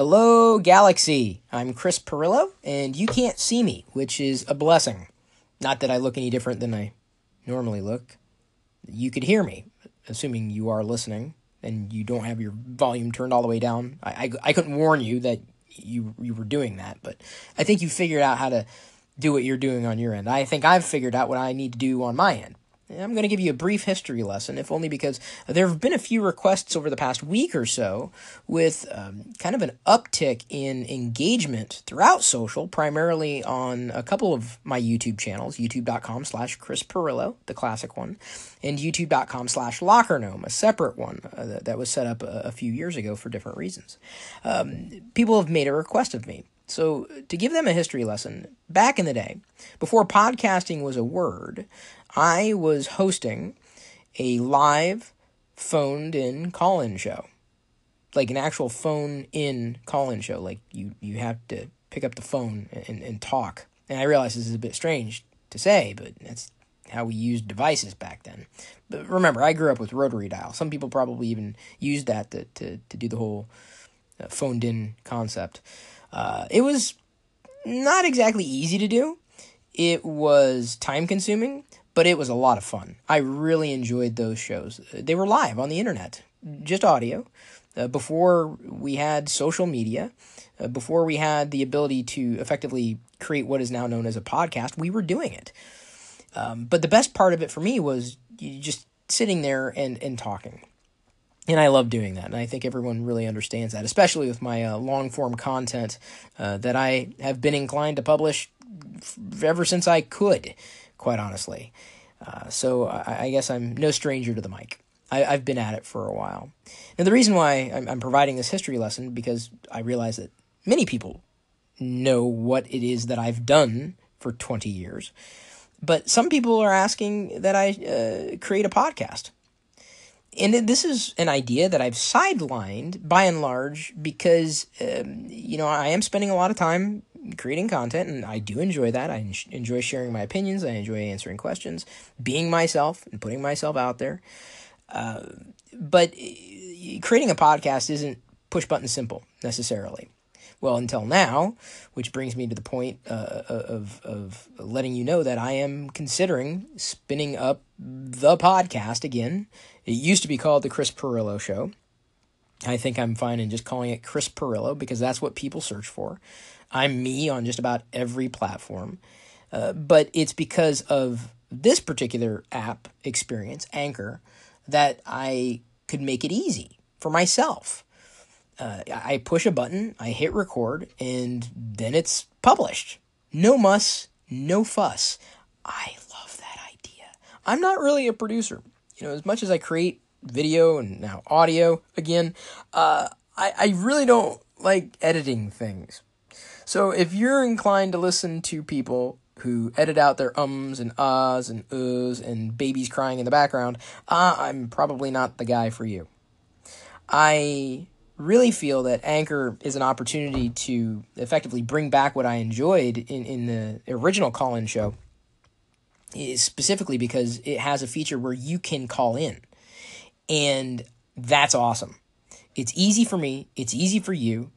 Hello, Galaxy. I'm Chris Pirillo, and you can't see me, which is a blessing. Not that I look any different than I normally look. You could hear me, assuming you are listening, and you don't have your volume turned all the way down. I couldn't warn you that you were doing that, but I think you figured out how to do what you're doing on your end. I think I've figured out what I need to do on my end. I'm going to give you a brief history lesson, if only because there have been a few requests over the past week or so with kind of an uptick in engagement throughout social, primarily on a couple of my YouTube channels, youtube.com/Chris Pirillo, the classic one, and youtube.com/LockerGnome, a separate one that was set up a few years ago for different reasons. People have made a request of me. So to give them a history lesson, back in the day, before podcasting was a word, I was hosting a live phoned-in call-in show, like an actual phone-in call-in show, like you have to pick up the phone and talk. And I realize this is a bit strange to say, but that's how we used devices back then. But remember, I grew up with rotary dial. Some people probably even used that to do the whole phoned-in concept. It was not exactly easy to do. It was time-consuming, but it was a lot of fun. I really enjoyed those shows. They were live on the internet, just audio, before we had social media, before we had the ability to effectively create what is now known as a podcast. We were doing it. But the best part of it for me was just sitting there and talking. And I love doing that, and I think everyone really understands that, especially with my long-form content that I have been inclined to publish ever since I could, quite honestly. So I guess I'm no stranger to the mic. I've been at it for a while. And the reason why I'm providing this history lesson, because I realize that many people know what it is that I've done for 20 years, but some people are asking that I create a podcast. And this is an idea that I've sidelined by and large because, I am spending a lot of time creating content, and I do enjoy that. I enjoy sharing my opinions. I enjoy answering questions, being myself and putting myself out there. But creating a podcast isn't push button simple necessarily. Well, until now, which brings me to the point of letting you know that I am considering spinning up the podcast again. It used to be called The Chris Pirillo Show. I think I'm fine in just calling it Chris Pirillo because that's what people search for. I'm me on just about every platform. But it's because of this particular app experience, Anchor, that I could make it easy for myself. I push a button, I hit record, and then it's published. No muss, no fuss. I love that idea. I'm not really a producer. As much as I create video and now audio again, I really don't like editing things. So if you're inclined to listen to people who edit out their ums and ahs and uhs and babies crying in the background, I'm probably not the guy for you. I really feel that Anchor is an opportunity to effectively bring back what I enjoyed in the original call-in show, specifically because it has a feature where you can call in, and that's awesome. It's easy for me. It's easy for you,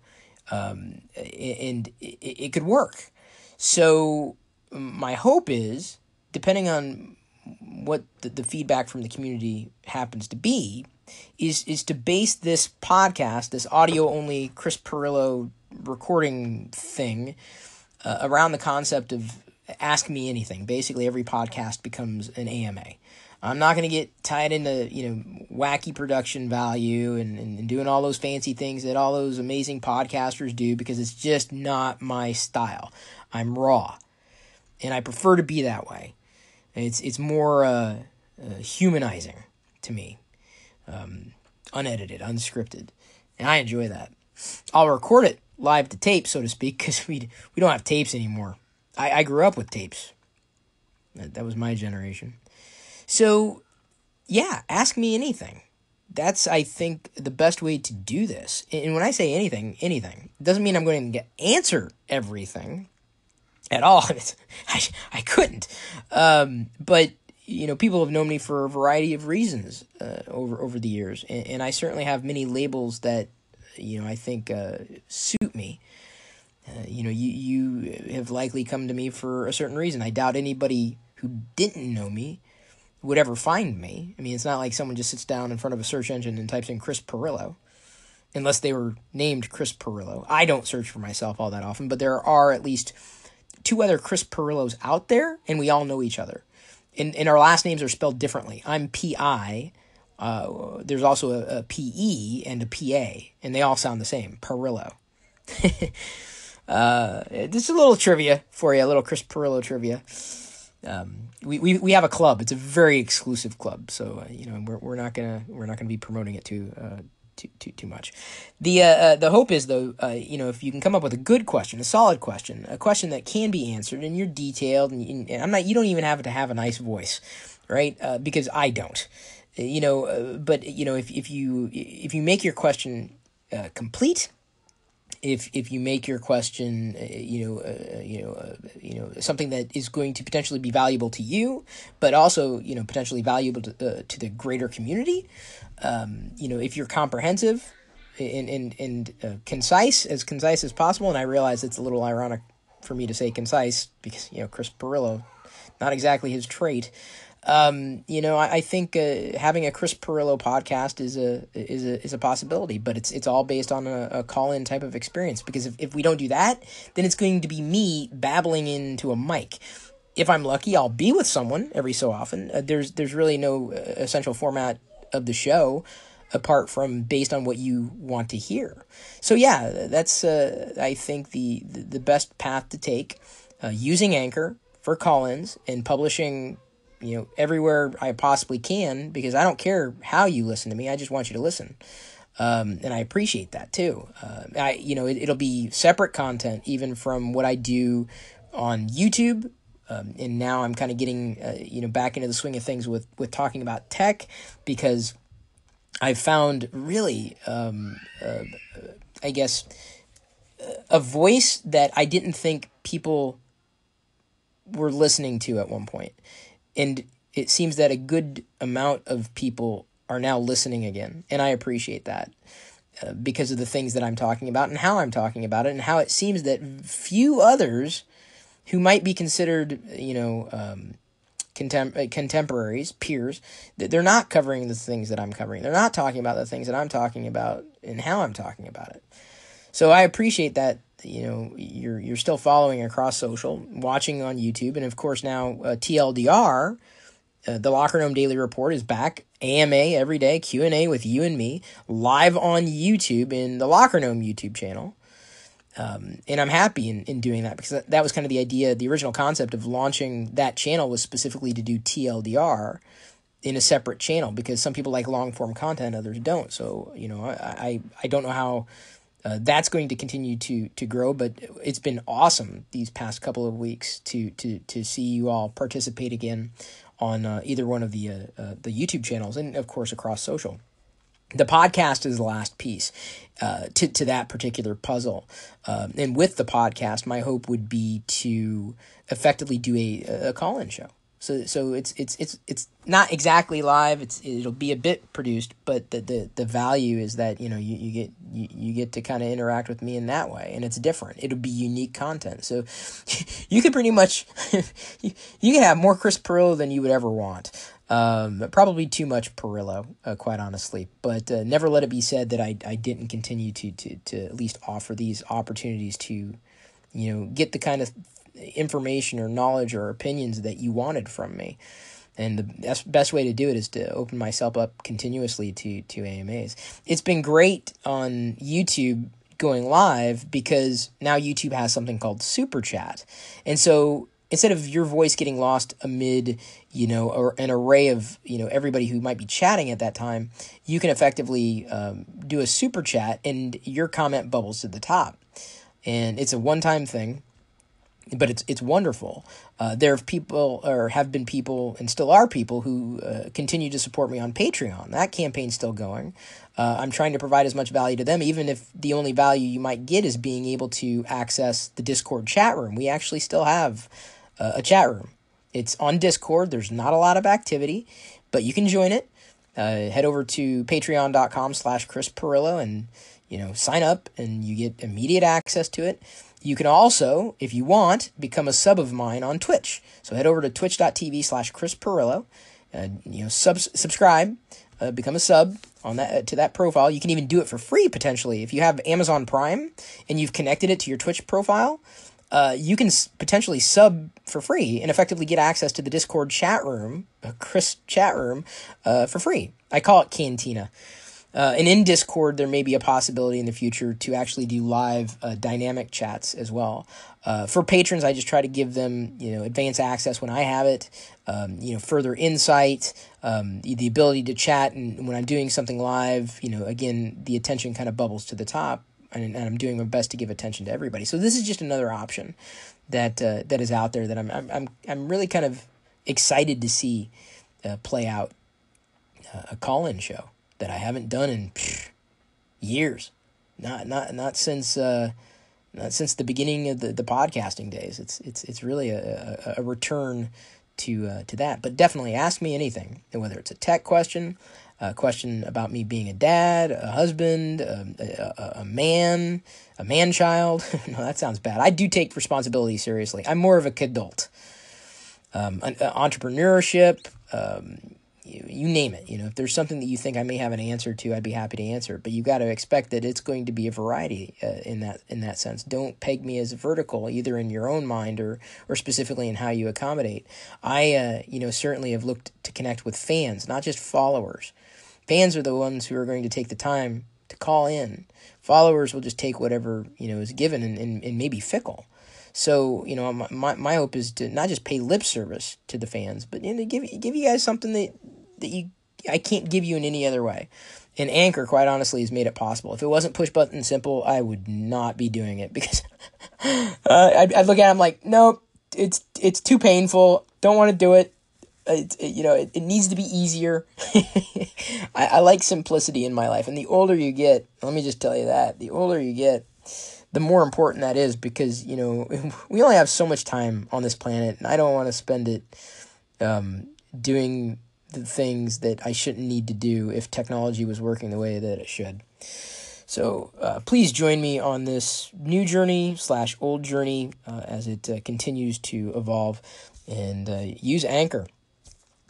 and it could work. So my hope is, depending on what the feedback from the community happens to be, is to base this podcast, this audio-only Chris Pirillo recording thing, around the concept of ask me anything. Basically, every podcast becomes an AMA. I'm not going to get tied into, wacky production value and doing all those fancy things that all those amazing podcasters do because it's just not my style. I'm raw, and I prefer to be that way. It's more humanizing to me. Unedited, unscripted, and I enjoy that. I'll record it live to tape, so to speak, because we don't have tapes anymore. I grew up with tapes. That was my generation. So, yeah, ask me anything. That's, I think, the best way to do this. And when I say anything, it doesn't mean I'm going to answer everything at all. I couldn't. But people have known me for a variety of reasons over the years, and I certainly have many labels that you know, I think suit me. You know, you have likely come to me for a certain reason. I doubt anybody who didn't know me would ever find me. I mean, it's not like someone just sits down in front of a search engine and types in Chris Pirillo, unless they were named Chris Pirillo. I don't search for myself all that often, but there are at least two other Chris Pirillos out there, and we all know each other. And our last names are spelled differently. I'm P.I., there's also a P.E. and a P.A., and they all sound the same, Pirillo. This is a little trivia for you, a little Chris Pirillo trivia. We have a club. It's a very exclusive club, so you know we're not gonna be promoting it too much. The hope is though, you know, if you can come up with a good question, a solid question, a question that can be answered, and you're detailed, and I'm not. You don't even have to have a nice voice, right? Because I don't, you know. But you know, if you make your question complete. If you make your question, something that is going to potentially be valuable to you, but also you know potentially valuable to the greater community, you know, if you're comprehensive and concise as possible, and I realize it's a little ironic for me to say concise because you know Chris Pirillo, not exactly his trait. You know, I think having a Chris Pirillo podcast is a possibility, but it's all based on a call-in type of experience. Because if we don't do that, then it's going to be me babbling into a mic. If I'm lucky, I'll be with someone every so often. There's really no essential format of the show apart from based on what you want to hear. So yeah, that's I think the best path to take, using Anchor for call-ins and publishing. You know, everywhere I possibly can, because I don't care how you listen to me. I just want you to listen. And I appreciate that too. It'll be separate content even from what I do on YouTube. And now I'm kind of getting, back into the swing of things with talking about tech, because I've found really, a voice that I didn't think people were listening to at one point. And it seems that a good amount of people are now listening again. And I appreciate that because of the things that I'm talking about and how I'm talking about it and how it seems that few others who might be considered, contemporaries, peers, that they're not covering the things that I'm covering. They're not talking about the things that I'm talking about and how I'm talking about it. So I appreciate that. You know, you're still following across social, watching on YouTube, and of course now TLDR, the LockerGnome Daily Report is back, AMA every day, Q&A with you and me, live on YouTube in the LockerGnome YouTube channel, and I'm happy in doing that, because that was kind of the idea. The original concept of launching that channel was specifically to do TLDR in a separate channel, because some people like long-form content, others don't, so, you know, I don't know how... that's going to continue to grow, but it's been awesome these past couple of weeks to see you all participate again on either one of the YouTube channels and, of course, across social. The podcast is the last piece to that particular puzzle. And with the podcast, my hope would be to effectively do a call-in show. So it's not exactly live. It'll be a bit produced, but the value is that you get to kind of interact with me in that way, and it's different. It'll be unique content. So you could pretty much you could have more Chris Pirillo than you would ever want. Probably too much Pirillo, quite honestly. But never let it be said that I didn't continue to at least offer these opportunities to get the kind of information or knowledge or opinions that you wanted from me. And the best way to do it is to open myself up continuously to AMAs. It's been great on YouTube going live, because now YouTube has something called Super Chat. And so instead of your voice getting lost amid, an array of, everybody who might be chatting at that time, you can effectively do a Super Chat and your comment bubbles to the top. And it's a one-time thing. But it's wonderful. There have been people, and still are people, who continue to support me on Patreon. That campaign's still going. I'm trying to provide as much value to them, even if the only value you might get is being able to access the Discord chat room. We actually still have a chat room. It's on Discord. There's not a lot of activity, but you can join it. Head over to patreon.com/Chris Pirillo and you know, sign up and you get immediate access to it. You can also, if you want, become a sub of mine on Twitch. So head over to twitch.tv/Chris Pirillo, you know, subscribe, become a sub on that to that profile. You can even do it for free potentially if you have Amazon Prime and you've connected it to your Twitch profile. You can potentially sub for free and effectively get access to the Discord chat room, Chris chat room, for free. I call it Cantina. And in Discord, there may be a possibility in the future to actually do live dynamic chats as well. For patrons, I just try to give them, you know, advanced access when I have it, you know, further insight, the ability to chat. And when I'm doing something live, you know, again, the attention kind of bubbles to the top. And I'm doing my best to give attention to everybody. So this is just another option that that is out there that I'm really kind of excited to see play out. A call-in show that I haven't done in years, not since the beginning of the podcasting days. It's really a return to that. But definitely ask me anything, and whether it's a tech question. A question about me being a dad, a husband, a man-child. No, that sounds bad. I do take responsibility seriously. I'm more of a kidult. Entrepreneurship, you name it. You know, if there's something that you think I may have an answer to, I'd be happy to answer it. But you've got to expect that it's going to be a variety in that sense. Don't peg me as vertical, either in your own mind or specifically in how you accommodate. I, you know, certainly have looked to connect with fans, not just followers. Fans are the ones who are going to take the time to call in. Followers will just take whatever, you know, is given and maybe fickle. So, you know, my hope is to not just pay lip service to the fans, but, you know, to give you guys something that I can't give you in any other way. And Anchor, quite honestly, has made it possible. If it wasn't push button simple, I would not be doing it because I'd look at it, I'm like, nope, it's too painful. Don't want to do it. It needs to be easier. I like simplicity in my life. And the older you get, let me just tell you that, the older you get, the more important that is because, you know, we only have so much time on this planet and I don't want to spend it doing the things that I shouldn't need to do if technology was working the way that it should. So please join me on this new journey / old journey as it continues to evolve. And use Anchor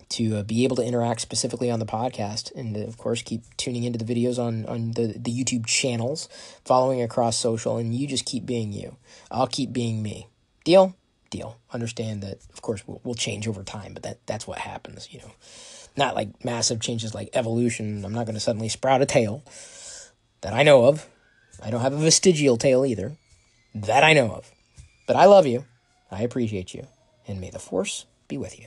to be able to interact specifically on the podcast. And, of course, keep tuning into the videos on the YouTube channels, following across social, and you just keep being you. I'll keep being me. Deal? Deal. Understand that, of course, we'll change over time, but that's what happens, you know. Not like massive changes like evolution. I'm not going to suddenly sprout a tail that I know of. I don't have a vestigial tail either that I know of. But I love you. I appreciate you. And may the force be with you.